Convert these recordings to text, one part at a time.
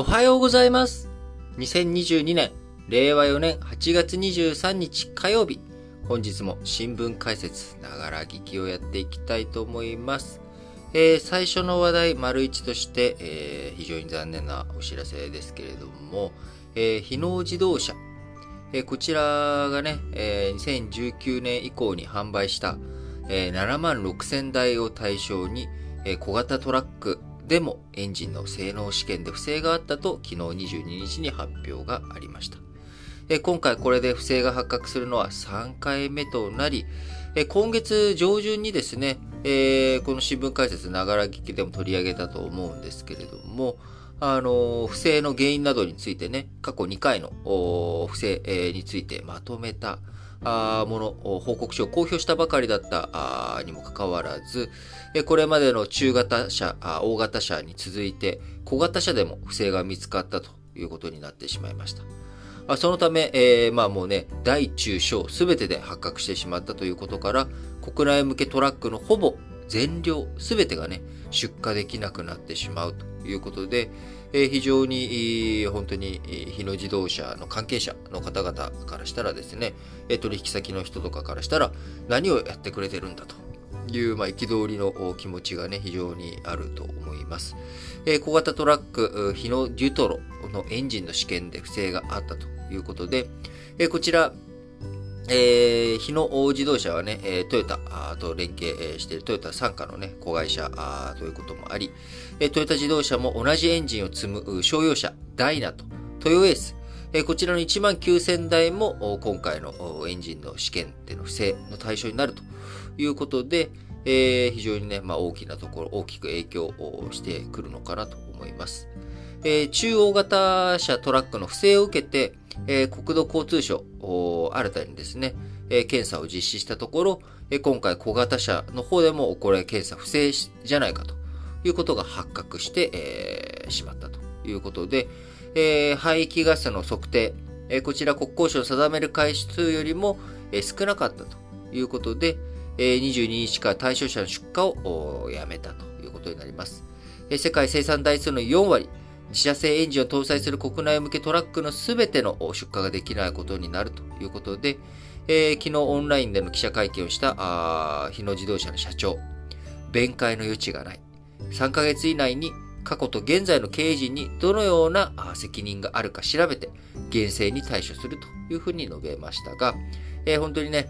おはようございます。2022年、令和4年8月23日火曜日、本日も新聞解説、ながら聞きをやっていきたいと思います。最初の話題、丸1として、非常に残念なお知らせですけれども、日野自動車、こちらがね、2019年以降に販売した、76,000台を対象に、小型トラック、でもエンジンの性能試験で不正があったと昨日22日に発表がありました。今回これで不正が発覚するのは3回目となり、今月上旬にですね、この新聞解説ながら聞きでも取り上げたと思うんですけれども、不正の原因などについてね、過去2回の不正についてまとめたもの、報告書を公表したばかりだったにもかかわらず、これまでの中型車、大型車に続いて小型車でも不正が見つかったということになってしまいました。そのため、もうね、大中小すべてで発覚してしまったということから、国内向けトラックのほぼ全量すべてがね、出荷できなくなってしまうということで、非常に本当に日野自動車の関係者の方々からしたらですね、取引先の人とかからしたら何をやってくれてるんだという憤りの気持ちがね非常にあると思います。小型トラック日野デュトロのエンジンの試験で不正があったということで、こちら日野自動車はね、トヨタと連携しているトヨタ傘下のね、子会社ということもあり、トヨタ自動車も同じエンジンを積む商用車、ダイナとトヨエース、こちらの19,000台も今回のエンジンの試験での不正の対象になるということで、非常にね、大きく影響をしてくるのかなと思います。中大型車トラックの不正を受けて、国土交通省、新たにですね、検査を実施したところ、今回小型車の方でもこれ検査不正じゃないかということが発覚して、しまったということで、排気ガスの測定、こちら国交省定める回数よりも、少なかったということで、22日から対象車の出荷をやめたということになります。世界生産台数の4割、自社製エンジンを搭載する国内向けトラックのすべての出荷ができないことになるということで、昨日オンラインでの記者会見をした日野自動車の社長、弁解の余地がない。3ヶ月以内に過去と現在の経営陣にどのような責任があるか調べて厳正に対処するというふうに述べましたが、本当にね、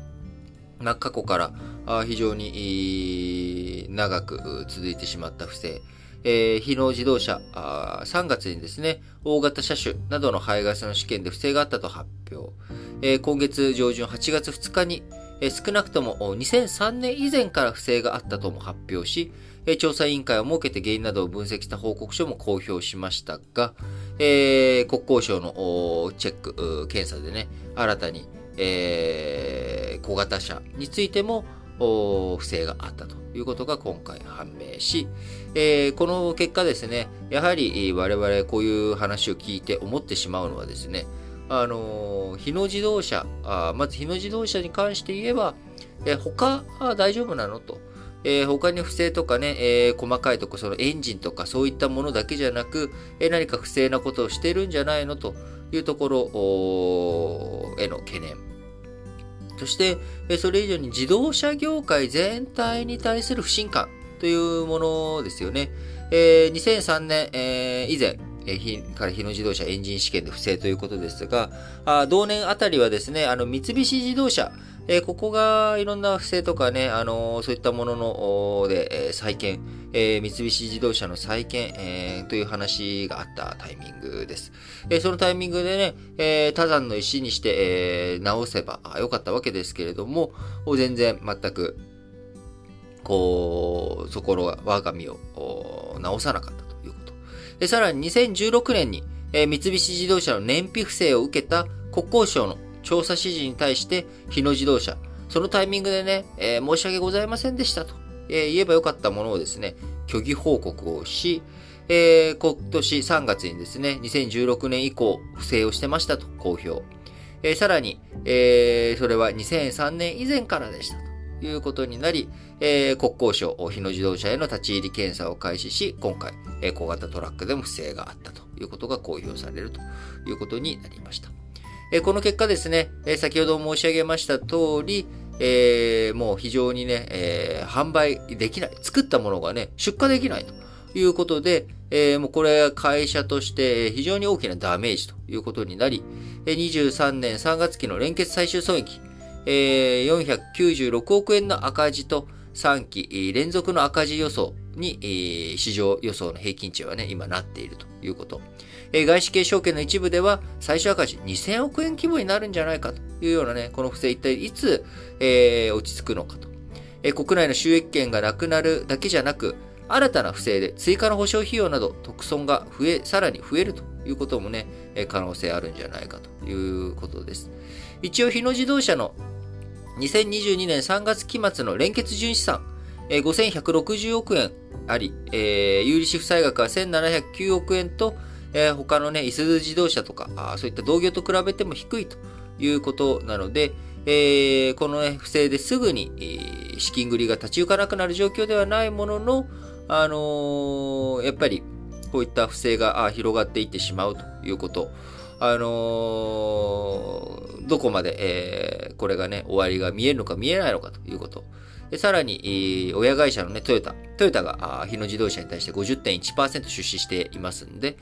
過去から非常に長く続いてしまった不正。日野自動車、3月にですね、大型車種などの排ガスの試験で不正があったと発表。今月上旬8月2日に、少なくとも2003年以前から不正があったとも発表し、調査委員会を設けて原因などを分析した報告書も公表しましたが、国交省のチェック、検査でね、新たに、小型車についても、不正があったということが今回判明し、この結果ですね、やはり我々こういう話を聞いて思ってしまうのはですね、日野自動車、まず日野自動車に関して言えば、他大丈夫なのと、他に不正とかね、細かいとこ、そのエンジンとかそういったものだけじゃなく、何か不正なことをしてるんじゃないのというところへの懸念。そして、それ以上に自動車業界全体に対する不信感というものですよね。2003年以前から日野自動車エンジン試験で不正ということですが、同年あたりはですね、三菱自動車、ここがいろんな不正とかね、そういったものので再建、三菱自動車の再建、という話があったタイミングです。そのタイミングでね、他山の石にして、直せばよかったわけですけれども、全然全くそこら我が身を直さなかったということ。さらに2016年に、三菱自動車の燃費不正を受けた国交省の調査指示に対して日野自動車、そのタイミングでね、申し訳ございませんでしたと、言えばよかったものをですね、虚偽報告をし、今年3月にですね、2016年以降不正をしてましたと公表。さらに、それは2003年以前からでしたということになり、国交省、日野自動車への立ち入り検査を開始し、今回、小型トラックでも不正があったということが公表されるということになりました。この結果ですね、先ほど申し上げました通り、もう非常にね、販売できない、作ったものがね、出荷できないということで、もうこれ会社として非常に大きなダメージということになり、23年3月期の連結最終損益、496億円の赤字と3期連続の赤字予想に、市場予想の平均値はね、今なっているということ。外資系証券の一部では最初赤字2000億円規模になるんじゃないかというようなね、この不正一体いつ、落ち着くのかと。国内の収益権がなくなるだけじゃなく、新たな不正で追加の補償費用など特損がさらに増えるということもね、可能性あるんじゃないかということです。一応日野自動車の2022年3月期末の連結純資産、5160億円あり、有利子負債額は1709億円と、他のね、いすゞ自動車とか、そういった同業と比べても低いということなので、この、ね、不正ですぐに、資金繰りが立ち行かなくなる状況ではないものの、やっぱりこういった不正が広がっていってしまうということ。どこまで、これがね、終わりが見えるのか見えないのかということ。さらに、親会社のね、トヨタが日野自動車に対して 50.1% 出資していますんで、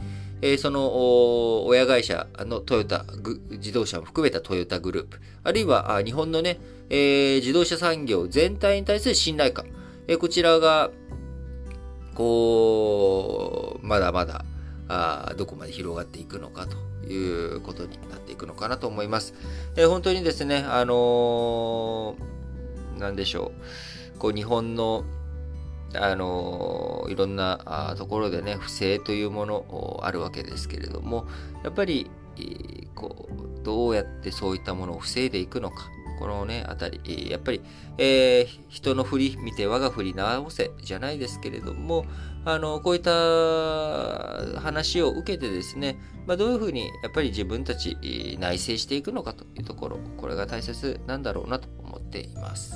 その親会社のトヨタ自動車を含めたトヨタグループ、あるいは日本のね、自動車産業全体に対する信頼感、こちらがこうまだまだどこまで広がっていくのかということになっていくのかなと思います。本当にですね、なんでしょう、こう日本のいろんなところでね、不正というものあるわけですけれども、やっぱりこうどうやってそういったものを防いでいくのか、このねあたりやっぱり、人の振り見て我が振り直せじゃないですけれども、こういった話を受けてですね、どういうふうにやっぱり自分たち内省していくのかというところ、これが大切なんだろうなと思っています。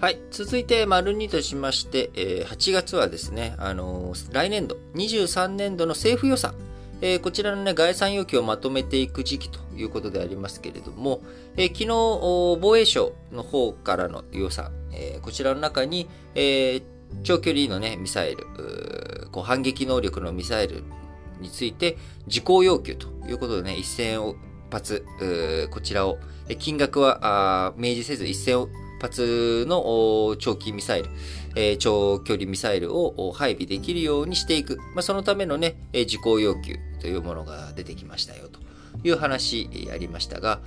はい、続いて ② としまして、8月はですね、来年度23年度の政府予算、こちらの、ね、概算要求をまとめていく時期ということでありますけれども、昨日防衛省の方からの予算、こちらの中に、長距離の、ね、ミサイル、こう反撃能力のミサイルについて事項要求ということでね、1000発こちらを、金額は明示せず1000発の長距離ミサイルを配備できるようにしていく、そのためのね、事項要求というものが出てきましたよという話ありましたが、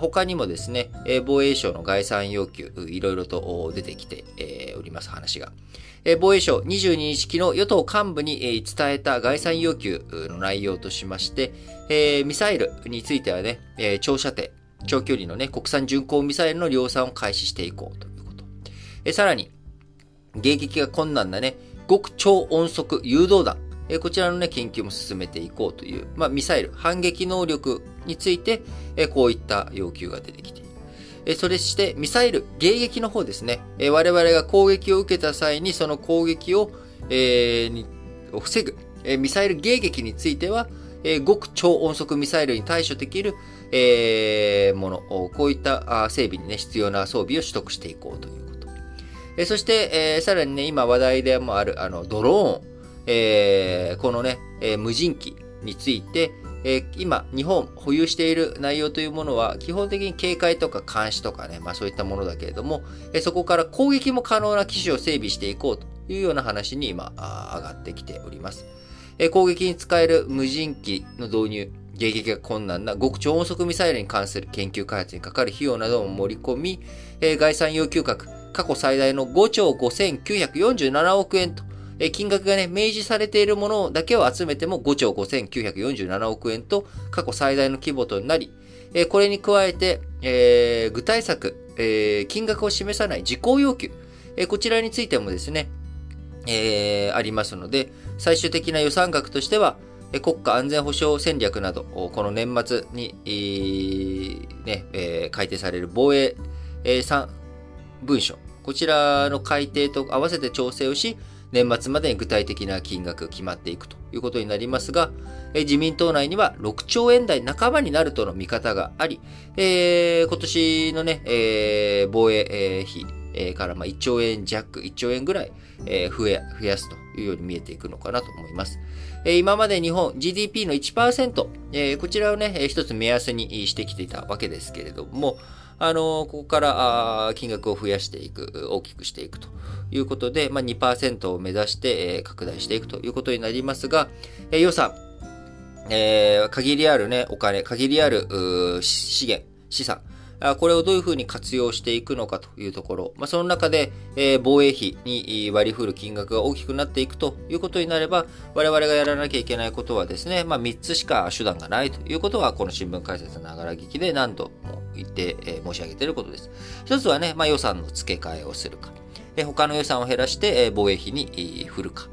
他にもですね、防衛省の概算要求いろいろと出てきております話が。防衛省22日昨日与党幹部に伝えた概算要求の内容としまして、ミサイルについてはね、長距離の、ね、国産巡航ミサイルの量産を開始していこうということ。さらに、迎撃が困難な、ね、極超音速誘導弾、こちらの、ね、研究も進めていこうという、ミサイル反撃能力について、こういった要求が出てきている。そして、ミサイル迎撃の方ですね、我々が攻撃を受けた際にその攻撃を、防ぐ、ミサイル迎撃については、極超音速ミサイルに対処できる、もの、こういった整備に、ね、必要な装備を取得していこうということ。そして、さらに、ね、今話題でもあるドローン、この、ね、無人機について、今日本保有している内容というものは基本的に警戒とか監視とかね、そういったものだけれども、そこから攻撃も可能な機種を整備していこうというような話に今上がってきております。攻撃に使える無人機の導入、迎撃が困難な極超音速ミサイルに関する研究開発にかかる費用なども盛り込み、概算要求額、過去最大の5兆5947億円と、金額がね、明示されているものだけを集めても5兆5947億円と過去最大の規模となり、これに加えて、具体策、金額を示さない事項要求、こちらについてもですね、ありますので、最終的な予算額としては、国家安全保障戦略など、この年末に、改定される防衛3文書、こちらの改定と合わせて調整をし、年末までに具体的な金額が決まっていくということになりますが、自民党内には6兆円台半ばになるとの見方があり、今年のね、防衛費から1兆円弱、1兆円ぐらい増やすというように見えていくのかなと思います。今まで日本 GDP の 1%、こちらをね、一つ目安にしてきていたわけですけれども、ここから金額を増やしていく、大きくしていくということで、2% を目指して拡大していくということになりますが、予算、限りあるね、お金、限りある資源、資産、これをどういうふうに活用していくのかというところ、その中で防衛費に割り振る金額が大きくなっていくということになれば、我々がやらなきゃいけないことはですね、3つしか手段がないということは、この新聞解説ながら聞きで何度も言って申し上げていることです。一つはね、予算の付け替えをするか、他の予算を減らして防衛費に振るか、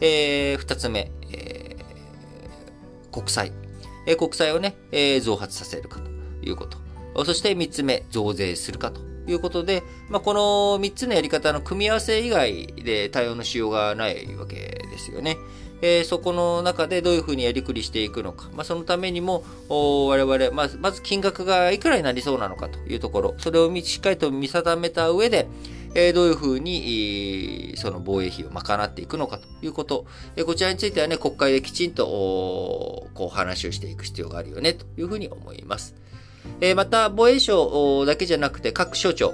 二つ目、国債をね、増発させるかということ。そして3つ目、増税するかということで、この3つのやり方の組み合わせ以外で対応のしようがないわけですよね。そこの中でどういうふうにやりくりしていくのか。そのためにも、我々、まず金額がいくらになりそうなのかというところ、それをしっかりと見定めた上で、どういうふうにその防衛費を賄っていくのかということ。こちらについてはね、国会できちんとこう話をしていく必要があるよねというふうに思います。また、防衛省だけじゃなくて各省庁、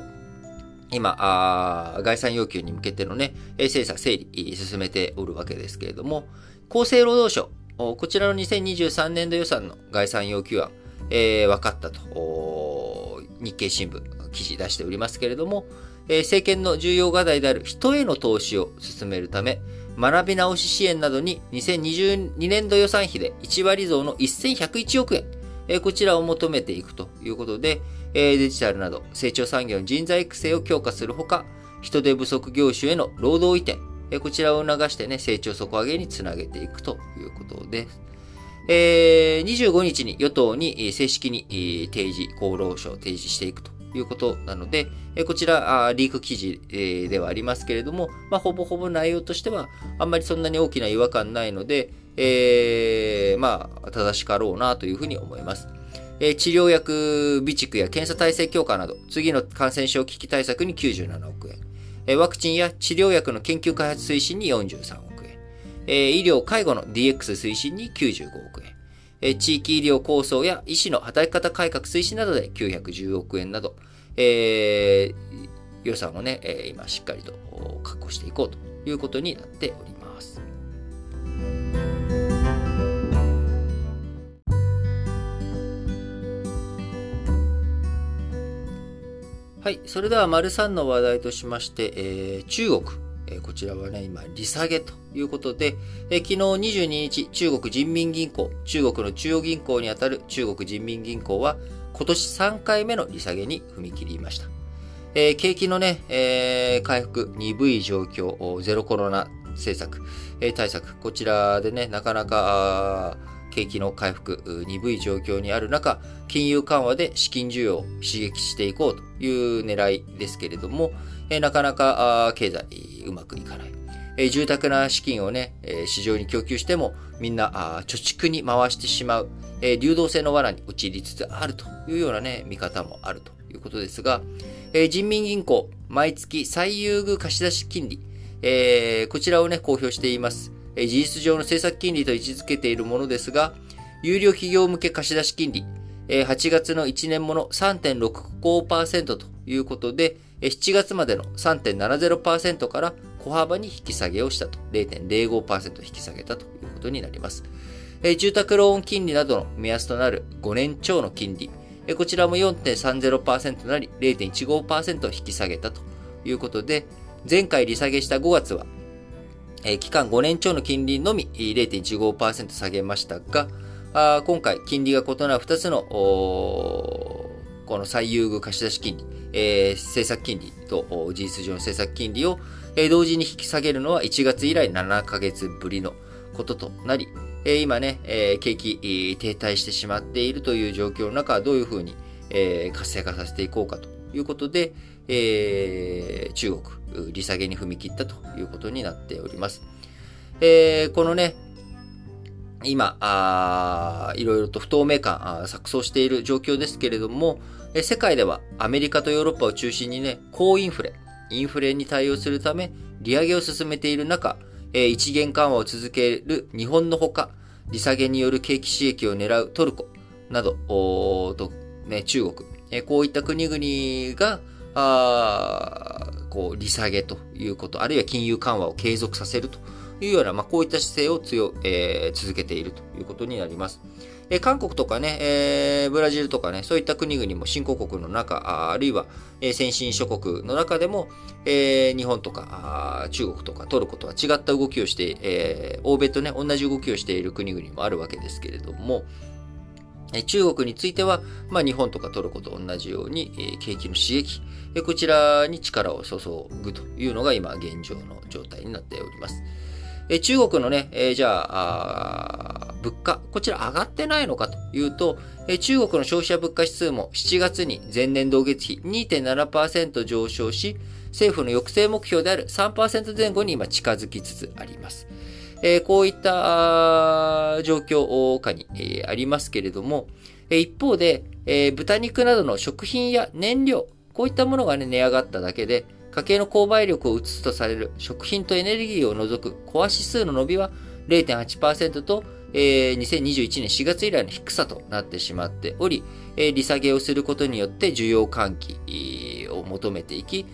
今、概算要求に向けてのね、精査、整理、進めておるわけですけれども、厚生労働省、こちらの2023年度予算の概算要求案、分かったと、日経新聞、記事出しておりますけれども、政権の重要課題である人への投資を進めるため、学び直し支援などに2022年度予算費で1割増の1101億円、こちらを求めていくということで、デジタルなど成長産業の人材育成を強化するほか、人手不足業種への労働移転、こちらを促してね、成長底上げにつなげていくということです。25日に与党に正式に提示、厚労省を提示していくということなので、こちらリーク記事ではありますけれども、ほぼほぼ内容としてはあんまりそんなに大きな違和感ないので、正しかろうなというふうに思います。治療薬備蓄や検査体制強化など、次の感染症危機対策に97億円。ワクチンや治療薬の研究開発推進に43億円。医療介護の DX 推進に95億円。地域医療構想や医師の働き方改革推進などで910億円など、予算をね、今しっかりと確保していこうということになっております。はい、それでは ③ の話題としまして、中国、こちらはね、今利下げということで、昨日22日、中国人民銀行、中国の中央銀行にあたる中国人民銀行は今年3回目の利下げに踏み切りました。景気のね、回復、鈍い状況、ゼロコロナ政策、対策、こちらでね、なかなか景気の回復、鈍い状況にある中、金融緩和で資金需要を刺激していこうという狙いですけれども、なかなか経済うまくいかない。住宅な資金をね、市場に供給してもみんな貯蓄に回してしまう、流動性の罠に陥りつつあるというようなね、見方もあるということですが、人民銀行、毎月最優遇貸出金利、こちらをね、公表しています。事実上の政策金利と位置づけているものですが、優良企業向け貸出金利、8月の1年もの 3.65% ということで、7月までの 3.70% から小幅に引き下げをしたと、0.05% 引き下げたということになります。住宅ローン金利などの目安となる5年超の金利、こちらも 4.30% となり、0.15% 引き下げたということで、前回利下げした5月は、期間5年超の金利のみ 0.15% 下げましたが、今回金利が異なる2つのこの最優遇貸出金利、政策金利と事実上の政策金利を同時に引き下げるのは1月以来7ヶ月ぶりのこととなり、今ね、景気停滞してしまっているという状況の中、どういうふうに活性化させていこうかということで、中国、利下げに踏み切ったということになっております。このね、今、いろいろと不透明感、錯綜している状況ですけれども、世界ではアメリカとヨーロッパを中心にね、高インフレに対応するため、利上げを進めている中、一元緩和を続ける日本のほか、利下げによる景気刺激を狙うトルコなど、中国、こういった国々が、利下げということ、あるいは金融緩和を継続させるというような、こういった姿勢を続けているということになります。韓国とかね、ブラジルとかね、そういった国々も新興国の中、あるいは先進諸国の中でも、日本とか中国とかトルコとは違った動きをして、欧米とね、同じ動きをしている国々もあるわけですけれども、中国については、日本とかトルコと同じように景気の刺激、こちらに力を注ぐというのが今現状の状態になっております。中国のね、物価、こちら上がってないのかというと、中国の消費者物価指数も7月に前年同月比 2.7% 上昇し、政府の抑制目標である 3% 前後に今近づきつつあります。こういった状況下にありますけれども、一方で豚肉などの食品や燃料、こういったものがね、値上がっただけで、家計の購買力を移すとされる食品とエネルギーを除くコア指数の伸びは 0.8% と、2021年4月以来の低さとなってしまっており、利下げをすることによって需要喚起を求めていき、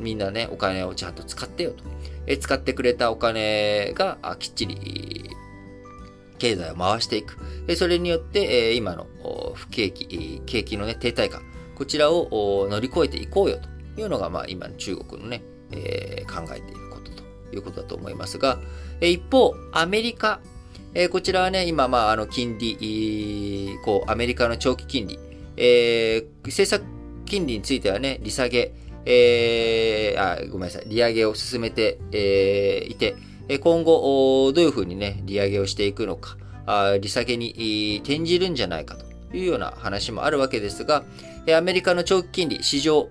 みんなね、お金をちゃんと使ってよと。使ってくれたお金がきっちり経済を回していく。それによって今の不景気、景気のね、停滞感、こちらを乗り越えていこうよというのが、今の中国のね、考えていることということだと思いますが、一方、アメリカ、こちらはね、今、金利、アメリカの長期金利、政策金利についてはね、利下げ、利上げを進めて、いて、今後、どういうふうにね、利上げをしていくのか、利下げに転じるんじゃないかというような話もあるわけですが、アメリカの長期金利、市場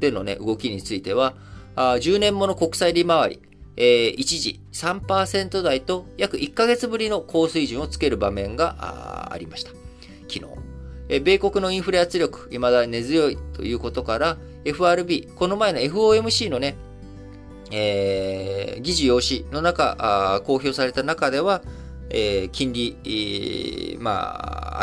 でのね、動きについては、10年もの国債利回り、一時 3% 台と約1ヶ月ぶりの高水準をつける場面がありました。昨日。米国のインフレ圧力、未だ根強いということから、FRB、この前の FOMC のね、議事要旨の中、公表された中では、金利、上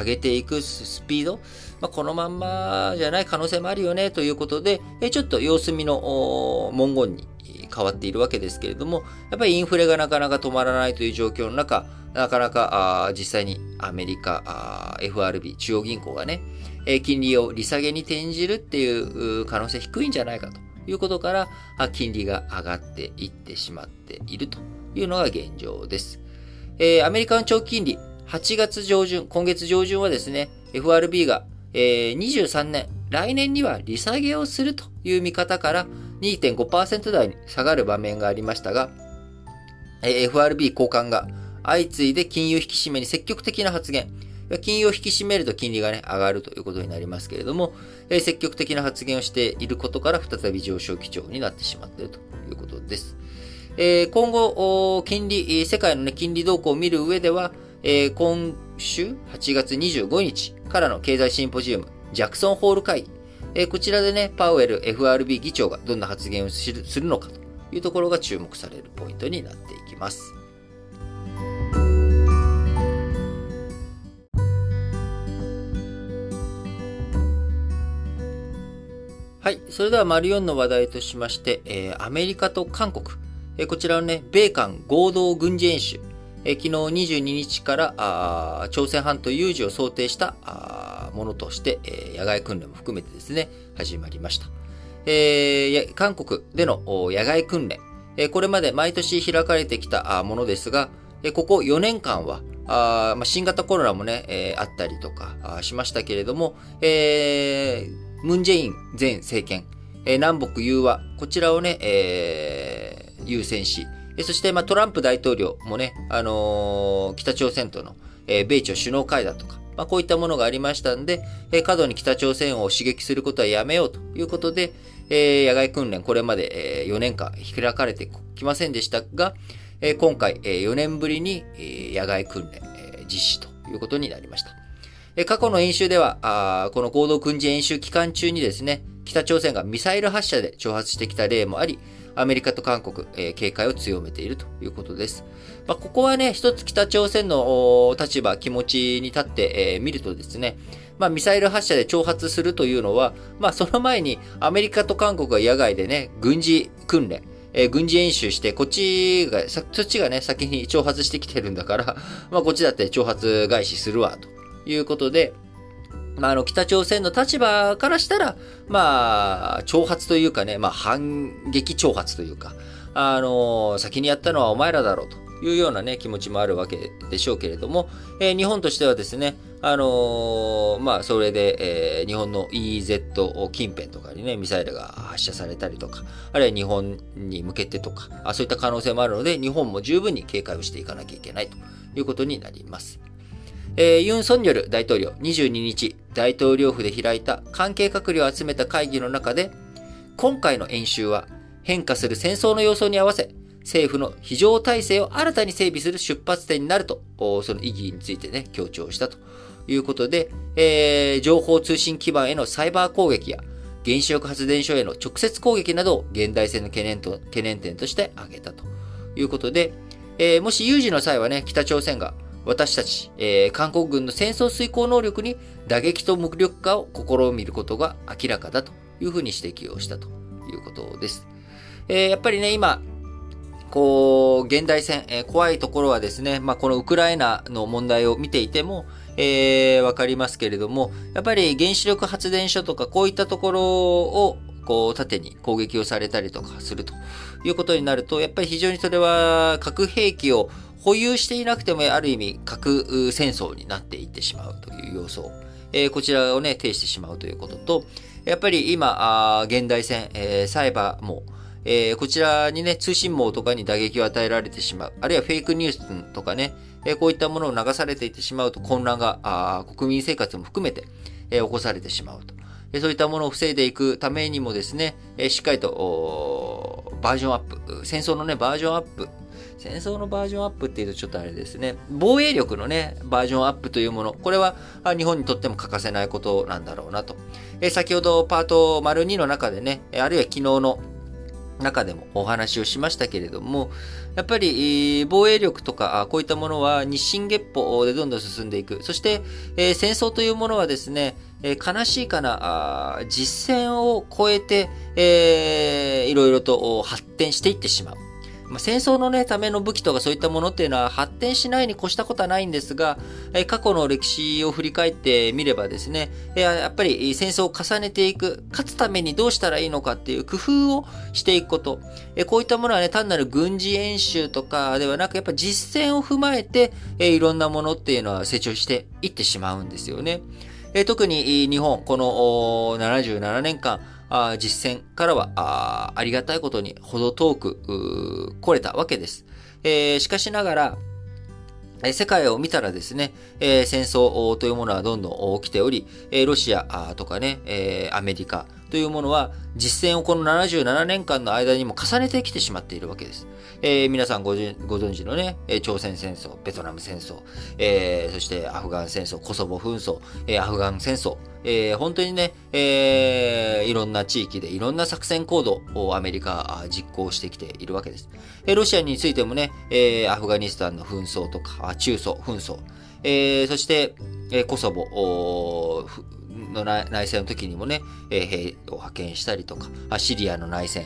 げていくスピード、このまんまじゃない可能性もあるよね、ということで、ちょっと様子見の文言に変わっているわけですけれども、やっぱりインフレがなかなか止まらないという状況の中、なかなか実際にアメリカ、FRB、中央銀行がね、金利を利下げに転じるっていう可能性低いんじゃないかということから、金利が上がっていってしまっているというのが現状です。アメリカの長期金利、8月上旬、今月上旬はですね、FRB が23年、来年には利下げをするという見方から 2.5% 台に下がる場面がありましたが、FRB 高官が相次いで金融引き締めに積極的な発言。金融を引き締めると金利がね、上がるということになりますけれども、積極的な発言をしていることから再び上昇基調になってしまっているということです。今後、世界のね、金利動向を見る上では、今週8月25日からの経済シンポジウム、ジャクソンホール会議。こちらでね、パウエル FRB 議長がどんな発言をするのかというところが注目されるポイントになっていきます。はい。それでは、丸4の話題としまして、アメリカと韓国。こちらのね、米韓合同軍事演習。昨日22日から、朝鮮半島有事を想定したものとして、野外訓練も含めてですね、始まりました。韓国での野外訓練。これまで毎年開かれてきたものですが、ここ4年間は、新型コロナもね、あったりとかしましたけれども、ムンジェイン前政権、南北融和、こちらをね、優先し、そして、トランプ大統領もね、北朝鮮との、米朝首脳会談とか、こういったものがありましたんで、過度に北朝鮮を刺激することはやめようということで、野外訓練、これまで4年間開かれてきませんでしたが、今回4年ぶりに野外訓練実施ということになりました。過去の演習では、この合同軍事演習期間中にですね、北朝鮮がミサイル発射で挑発してきた例もあり、アメリカと韓国、警戒を強めているということです。ここはね、一つ北朝鮮の立場、気持ちに立ってみるとですね、ミサイル発射で挑発するというのは、その前にアメリカと韓国が野外でね、軍事訓練、軍事演習して、そっちがね、先に挑発してきてるんだから、こっちだって挑発返しするわ、ということで、北朝鮮の立場からしたら、挑発というかね、反撃挑発というか、先にやったのはお前らだろうというようなね、気持ちもあるわけでしょうけれども、日本としてはですね、それで、日本の EEZ 近辺とかにね、ミサイルが発射されたりとか、あるいは日本に向けてとか、そういった可能性もあるので、日本も十分に警戒をしていかなきゃいけないということになります。ユン・ソンニョル大統領、22日、大統領府で開いた関係閣僚を集めた会議の中で、今回の演習は変化する戦争の様相に合わせ、政府の非常体制を新たに整備する出発点になると、その意義についてね、強調したということで、情報通信基盤へのサイバー攻撃や原子力発電所への直接攻撃などを現代性の懸念点として挙げたということで、もし有事の際はね、北朝鮮が私たち、韓国軍の戦争遂行能力に打撃と無力化を試みることが明らかだというふうに指摘をしたということです。やっぱりね、今、現代戦、怖いところはですね、このウクライナの問題を見ていても、わかりますけれども、やっぱり原子力発電所とかこういったところを縦に攻撃をされたりとかするということになると、やっぱり非常にそれは核兵器を保有していなくても、ある意味核戦争になっていってしまうという要素、こちらをね、呈してしまうということと、やっぱり今、現代戦、サイバーも、こちらにね、通信網とかに打撃を与えられてしまう、あるいはフェイクニュースとかね、こういったものを流されていってしまうと、混乱が国民生活も含めて、起こされてしまうと。そういったものを防いでいくためにもですね、しっかりとバージョンアップ、戦争のね、バージョンアップ、戦争のバージョンアップっていうとちょっとあれですね、防衛力のね、バージョンアップというもの、これは日本にとっても欠かせないことなんだろうなと。先ほどパート ② の中でね、あるいは昨日の中でもお話をしましたけれども、やっぱり防衛力とかこういったものは日進月歩でどんどん進んでいく。そして戦争というものはですね、悲しいかな、実戦を超えていろいろと発展していってしまう。戦争のね、ための武器とかそういったものっていうのは発展しないに越したことはないんですが、過去の歴史を振り返ってみればですね、やっぱり戦争を重ねていく、勝つためにどうしたらいいのかっていう工夫をしていくこと、こういったものはね、単なる軍事演習とかではなく、やっぱ実戦を踏まえて、いろんなものっていうのは成長していってしまうんですよね。特に日本、この77年間、実践からは ありがたいことにほど遠く来れたわけです。しかしながら、世界を見たらですね、戦争というものはどんどん起きており、ロシアとかね、アメリカというものは実戦をこの77年間の間にも重ねてきてしまっているわけです。皆さんご存知のね、朝鮮戦争、ベトナム戦争、そしてアフガン戦争、コソボ紛争、アフガン戦争、本当にね、いろんな地域でいろんな作戦行動をアメリカ実行してきているわけです。ロシアについてもね、アフガニスタンの紛争とか、中ソ紛争、そして、コソボの内戦の時にもね、兵を派遣したりとか、シリアの内戦、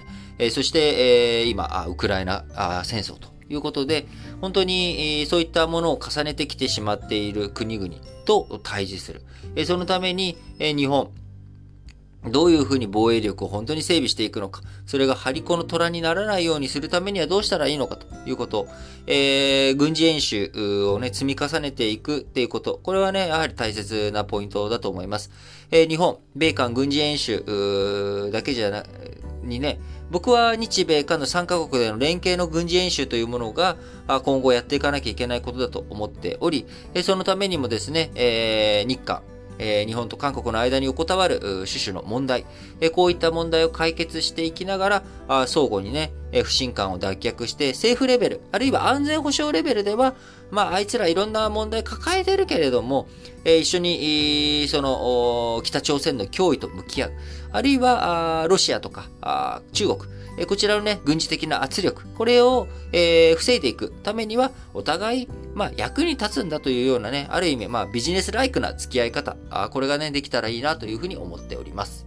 そして、今、ウクライナ戦争ということで、本当にそういったものを重ねてきてしまっている国々と対峙する。そのために日本、どういうふうに防衛力を本当に整備していくのか、それが張り子の虎にならないようにするためにはどうしたらいいのかということ、軍事演習をね、積み重ねていくっていうこと、これはね、やはり大切なポイントだと思います。日本、米韓軍事演習だけじゃなにね、僕は日米韓の3カ国での連携の軍事演習というものが今後やっていかなきゃいけないことだと思っており、そのためにもですね、日韓、日本と韓国の間に横たわる種々の問題、こういった問題を解決していきながら、相互にね、不信感を脱却して政府レベル、あるいは安全保障レベルでは、あいつらいろんな問題抱えてるけれども、一緒にその北朝鮮の脅威と向き合う、あるいはロシアとか中国、こちらのね、軍事的な圧力、これを防いでいくためには、お互い役に立つんだというようなね、ある意味ビジネスライクな付き合い方、これがね、できたらいいなというふうに思っております。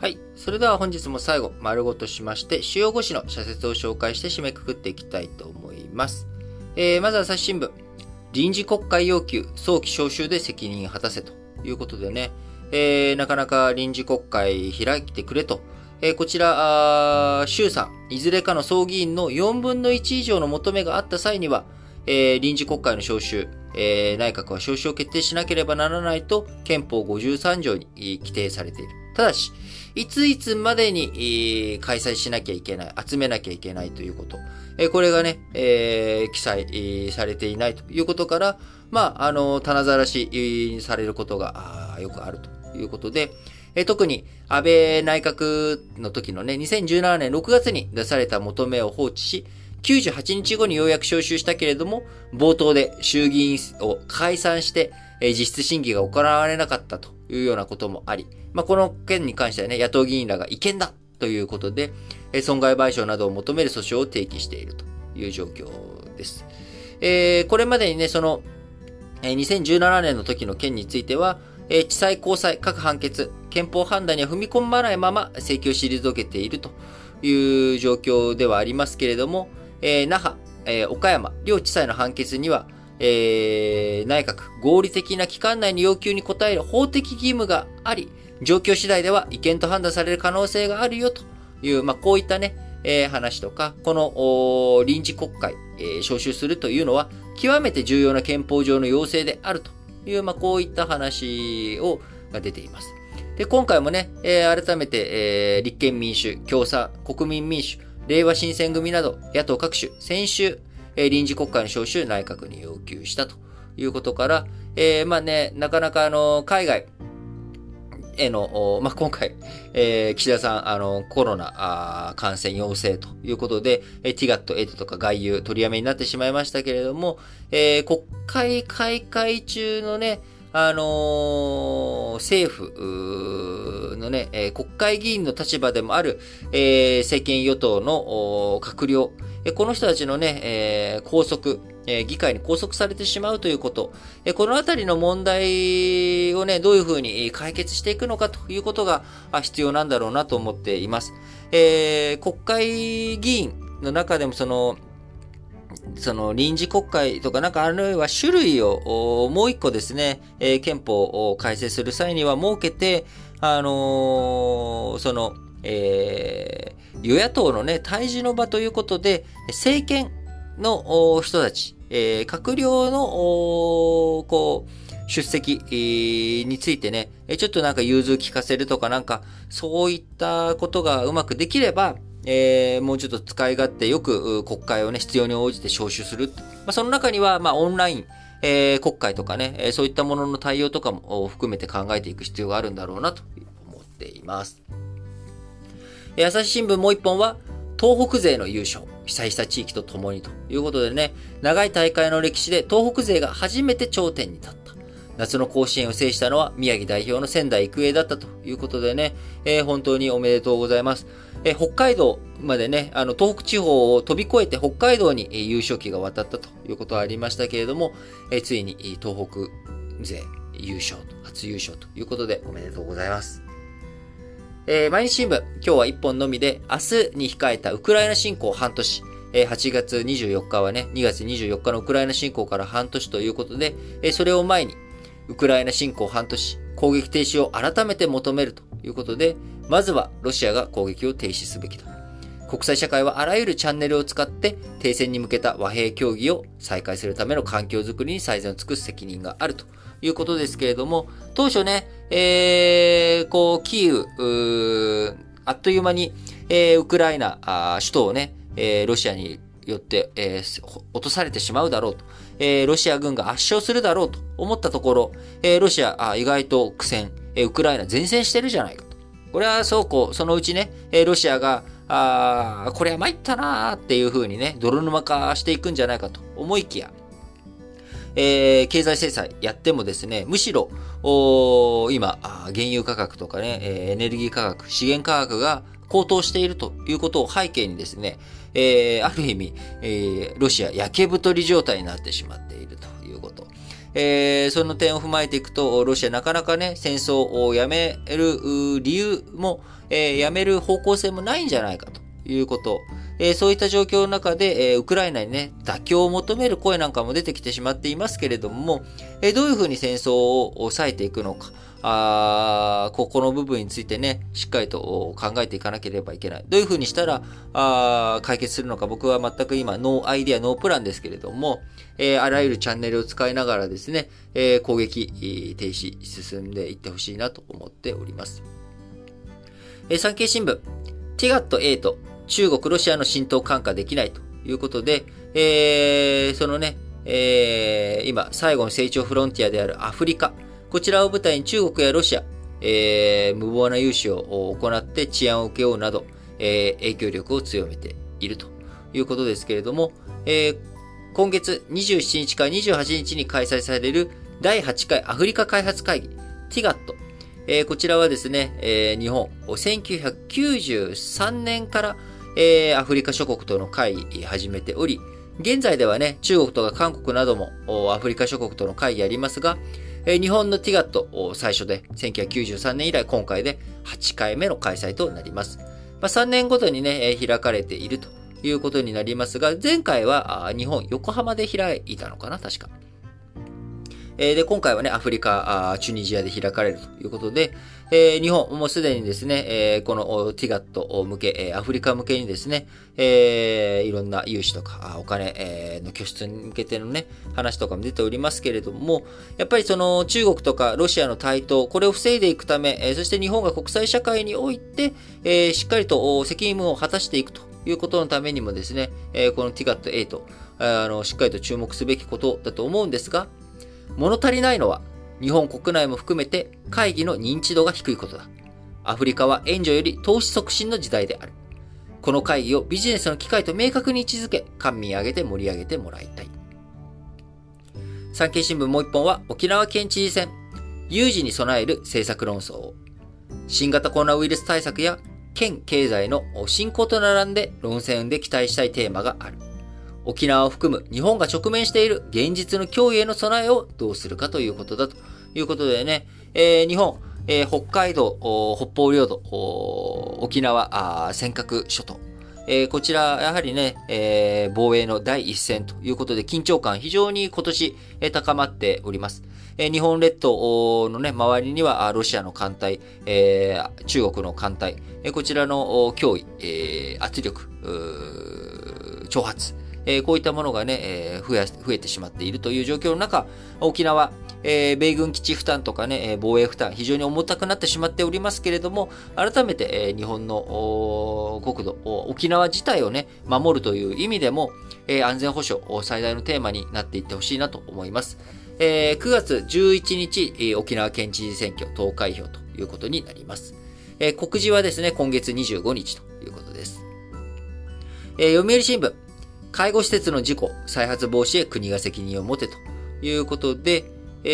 はい。それでは本日も最後、丸ごとしまして、主要5紙の社説を紹介して締めくくっていきたいと思います。まず朝日新聞。臨時国会要求、早期召集で責任果たせということでね、なかなか臨時国会開いてくれと。こちら、衆参、いずれかの総議員の4分の1以上の求めがあった際には、臨時国会の召集、内閣は召集を決定しなければならないと憲法53条に規定されている。ただし、いついつまでに開催しなきゃいけない、集めなきゃいけないということ。これがね、記載されていないということから、棚ざらしされることがよくあるということで、特に安倍内閣の時のね、2017年6月に出された求めを放置し、98日後にようやく召集したけれども、冒頭で衆議院を解散して、実質審議が行われなかったというようなこともあり、この件に関してはね、野党議員らが違憲だということで、損害賠償などを求める訴訟を提起しているという状況です。これまでにね、その、2017年の時の件については、地裁高裁各判決、憲法判断には踏み込まないまま請求を退けているという状況ではありますけれども、那覇、岡山、両地裁の判決には、内閣、合理的な期間内の要求に応える法的義務があり、状況次第では違憲と判断される可能性があるよという、こういったね、話とか、この臨時国会、召集するというのは、極めて重要な憲法上の要請であるという、こういった話が出ています。で、今回もね、改めて、立憲民主、共産、国民民主、れいわ新選組など野党各種、先週、臨時国会の召集内閣に要求したということから、なかなか海外への、今回、岸田さん、コロナ感染陽性ということで、TGAT、エイトとか外遊取りやめになってしまいましたけれども、国会開会中のね、政府のね、国会議員の立場でもある、政権与党の閣僚、この人たちのね、拘束、議会に拘束されてしまうということ、このあたりの問題をね、どういうふうに解決していくのかということが必要なんだろうなと思っています。国会議員の中でもその臨時国会とかあるいは種類をもう一個ですね、憲法を改正する際には設けて、与野党のね、対峙の場ということで、政権の人たち、閣僚の、出席についてね、ちょっと融通聞かせるとかそういったことがうまくできれば、もうちょっと使い勝手よく国会をね、必要に応じて召集する。その中には、オンライン、国会とかね、そういったものの対応とかも含めて考えていく必要があるんだろうなと思っています。朝日新聞もう一本は、東北勢の優勝、被災した地域と共にということでね、長い大会の歴史で東北勢が初めて頂点に立った。夏の甲子園を制したのは宮城代表の仙台育英だったということでね、本当におめでとうございます。北海道までね、東北地方を飛び越えて北海道に優勝旗が渡ったということはありましたけれども、ついに東北勢優勝、初優勝ということでおめでとうございます。毎日新聞、今日は1本のみで、明日に控えたウクライナ侵攻半年、8月24日はね、2月24日のウクライナ侵攻から半年ということで、それを前に、ウクライナ侵攻半年、攻撃停止を改めて求めるということで、まずはロシアが攻撃を停止すべきだ。国際社会はあらゆるチャンネルを使って停戦に向けた和平協議を再開するための環境づくりに最善を尽くす責任があるということですけれども、当初ね、キーウ、あっという間に、ウクライナ、首都をね、ロシアによって、落とされてしまうだろうと、ロシア軍が圧勝するだろうと思ったところ、ロシア意外と苦戦、ウクライナ前線してるじゃないかと。これはそのうちね、ロシアがこれは参ったなーっていう風にね、泥沼化していくんじゃないかと思いきや、経済制裁やってもですね、むしろ今原油価格とかね、エネルギー価格、資源価格が高騰しているということを背景にですね、ある意味、ロシア焼け太り状態になってしまっているということ。その点を踏まえていくと、ロシアなかなかね、戦争をやめる理由も、やめる方向性もないんじゃないかということ。そういった状況の中で、ウクライナにね、妥協を求める声なんかも出てきてしまっていますけれども、どういうふうに戦争を抑えていくのか、ここの部分についてね、しっかりと考えていかなければいけない。どういうふうにしたら、解決するのか、僕は全く今、ノーアイディア、ノープランですけれども、あらゆるチャンネルを使いながらですね、攻撃停止進んでいってほしいなと思っております。産経新聞、ティガット8、中国、ロシアの浸透緩和できないということで、そのね、今、最後の成長フロンティアであるアフリカ、こちらを舞台に中国やロシア、無謀な融資を行って治安を請け負うなど、影響力を強めているということですけれども、今月27日から28日に開催される第8回アフリカ開発会議、TIGAT。こちらはですね、日本、1993年から、アフリカ諸国との会議を始めており、現在ではね、中国とか韓国などもアフリカ諸国との会議ありますが、日本の TIGAT 最初で1993年以来今回で8回目の開催となります。3年ごとにね、開かれているということになりますが、前回は日本横浜で開いたのかな、確か。で、今回はね、アフリカ、チュニジアで開かれるということで、日本もすでにですね、この TIGAT 向け、アフリカ向けにですね、いろんな融資とかお金の拠出に向けてのね、話とかも出ておりますけれども、やっぱりその中国とかロシアの台頭、これを防いでいくため、そして日本が国際社会において、しっかりと責任を果たしていくということのためにもですね、この TIGAT8、しっかりと注目すべきことだと思うんですが、物足りないのは日本国内も含めて会議の認知度が低いことだ。アフリカは援助より投資促進の時代である。この会議をビジネスの機会と明確に位置づけ、官民挙げて盛り上げてもらいたい。産経新聞もう一本は沖縄県知事選、有事に備える政策論争を。新型コロナウイルス対策や県経済の振興と並んで論戦で期待したいテーマがある。沖縄を含む日本が直面している現実の脅威への備えをどうするかということだということでね、日本、北海道、北方領土、沖縄、尖閣諸島、こちらやはりね、防衛の第一線ということで緊張感非常に今年、高まっております。日本列島のね、周りにはロシアの艦隊、中国の艦隊、こちらの脅威、圧力、挑発、こういったものがね、増えてしまっているという状況の中、沖縄、米軍基地負担とかね、防衛負担、非常に重たくなってしまっておりますけれども、改めて、日本の国土、沖縄自体をね、守るという意味でも、安全保障、最大のテーマになっていってほしいなと思います。9月11日、沖縄県知事選挙、投開票ということになります。告示はですね、今月25日ということです。読売新聞。介護施設の事故、再発防止へ国が責任を持てということで、読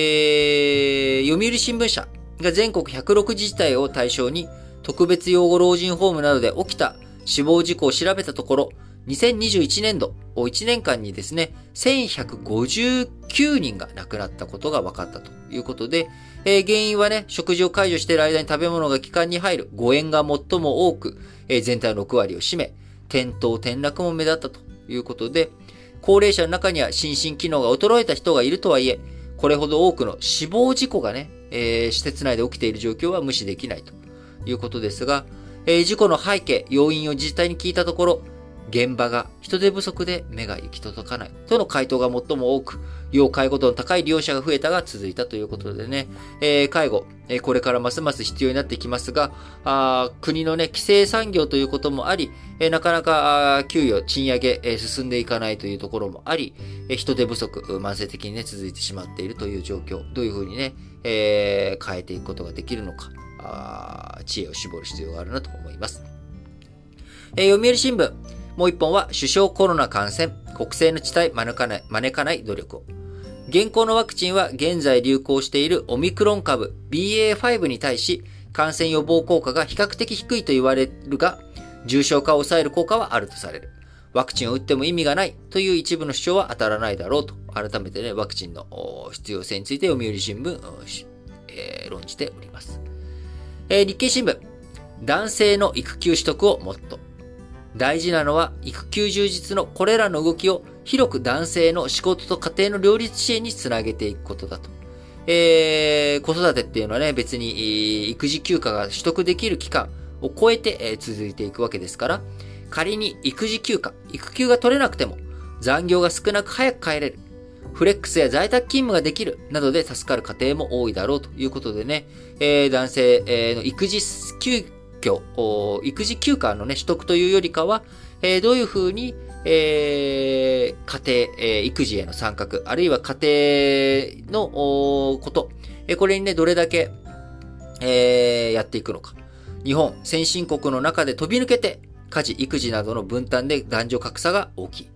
売新聞社が全国106自治体を対象に特別養護老人ホームなどで起きた死亡事故を調べたところ、2021年度を1年間にですね、1159人が亡くなったことが分かったということで、原因はね、食事を解除している間に食べ物が気管に入る誤嚥が最も多く、全体の6割を占め、転倒転落も目立ったということで、高齢者の中には心身機能が衰えた人がいるとはいえ、これほど多くの死亡事故がね、施設内で起きている状況は無視できないということですが、事故の背景、要因を自治体に聞いたところ、現場が人手不足で目が行き届かないとの回答が最も多く、要介護度の高い利用者が増えたが続いたということでね、介護、これからますます必要になってきますが、国のね、規制産業ということもあり、なかなか給与、賃上げ、進んでいかないというところもあり、人手不足、慢性的にね、続いてしまっているという状況、どういうふうにね、変えていくことができるのか、知恵を絞る必要があるなと思います。読売新聞、もう一本は首相コロナ感染、国政の地帯招かない努力を。現行のワクチンは現在流行しているオミクロン株 BA.5 に対し感染予防効果が比較的低いと言われるが、重症化を抑える効果はあるとされる。ワクチンを打っても意味がないという一部の主張は当たらないだろうと、改めてね、ワクチンの必要性について読売新聞、論じております。日経新聞、男性の育休取得をもっと。大事なのは育休充実のこれらの動きを広く男性の仕事と家庭の両立支援につなげていくことだと。子育てっていうのはね、別に育児休暇が取得できる期間を超えて続いていくわけですから、仮に育休が取れなくても残業が少なく早く帰れる、フレックスや在宅勤務ができるなどで助かる家庭も多いだろうということでね、男性の育児休暇のね、取得というよりかは、どういうふうに、家庭、育児への参画、あるいは家庭のこと、これにね、どれだけ、やっていくのか。日本、先進国の中で飛び抜けて、家事、育児などの分担で男女格差が大きい。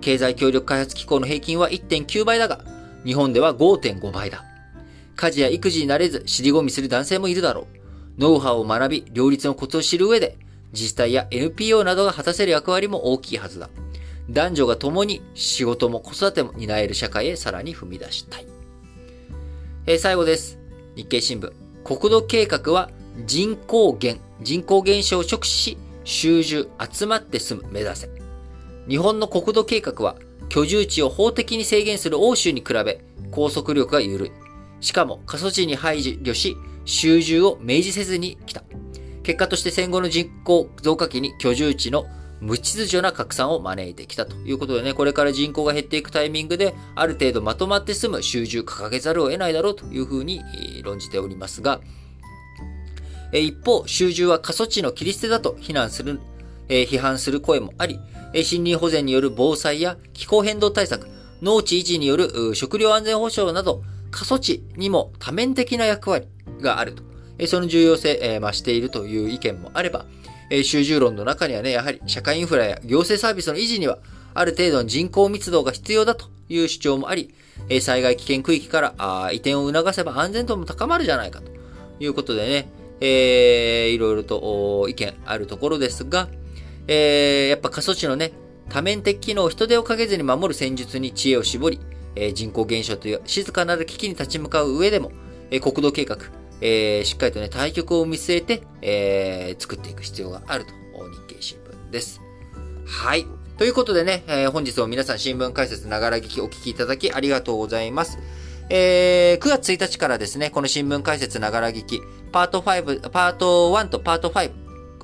経済協力開発機構の平均は 1.9 倍だが、日本では 5.5 倍だ。家事や育児に慣れず、尻込みする男性もいるだろう。ノウハウを学び、両立のコツを知る上で、自治体や NPO などが果たせる役割も大きいはずだ。男女が共に仕事も子育ても担える社会へさらに踏み出したい。最後です。日経新聞。国土計画は人口減少を直視し、集中集まって住む目指せ。日本の国土計画は、居住地を法的に制限する欧州に比べ、拘束力が緩い。しかも過疎地に配慮し、集中を明示せずに来た。結果として戦後の人口増加期に居住地の無秩序な拡散を招いてきたということでね、これから人口が減っていくタイミングで、ある程度まとまって住む集中掲げざるを得ないだろうというふうに論じておりますが、一方、集中は過疎地の切り捨てだと批判する声もあり、森林保全による防災や気候変動対策、農地維持による食料安全保障など、過疎地にも多面的な役割があると。その重要性、増しているという意見もあれば、集中論の中にはね、やはり社会インフラや行政サービスの維持には、ある程度の人口密度が必要だという主張もあり、災害危険区域から移転を促せば安全度も高まるじゃないかということでね、いろいろと意見あるところですが、やっぱ過疎地のね、多面的機能を人手をかけずに守る戦術に知恵を絞り、人口減少という静かなる危機に立ち向かう上でも、国土計画、しっかりとね、大局を見据えて、作っていく必要があると、日経新聞です。はい。ということでね、本日も皆さん新聞解説ながら聞きお聞きいただきありがとうございます。9月1日からですね、この新聞解説ながら聞き、パート1とパート5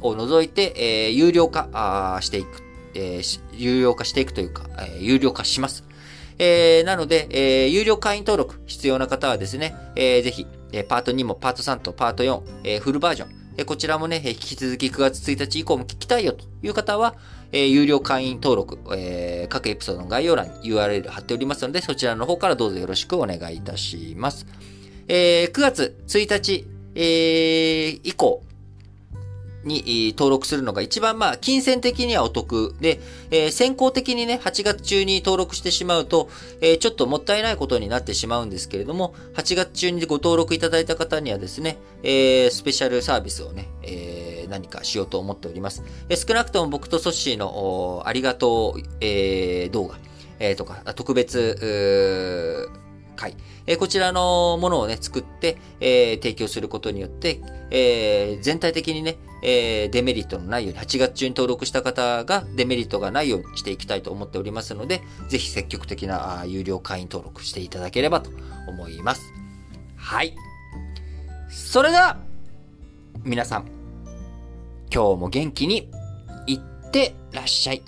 を除いて、有料化します。なので、有料会員登録必要な方はですね、ぜひ、パート2もパート3とパート4、フルバージョン、こちらもね、引き続き9月1日以降も聞きたいよという方は、有料会員登録、各エピソードの概要欄に URL 貼っておりますので、そちらの方からどうぞよろしくお願いいたします。9月1日、以降、に登録するのが一番まあ金銭的にはお得で、先行的にね8月中に登録してしまうと、ちょっともったいないことになってしまうんですけれども、8月中にご登録いただいた方にはですね、スペシャルサービスをね、何かしようと思っております。少なくとも僕とソッシーのありがとう、動画、とか特別回、こちらのものをね作って、提供することによって、全体的にね、デメリットのないように、8月中に登録した方がデメリットがないようにしていきたいと思っておりますので、ぜひ積極的な有料会員登録していただければと思います。はい。それでは、皆さん、今日も元気にいってらっしゃい。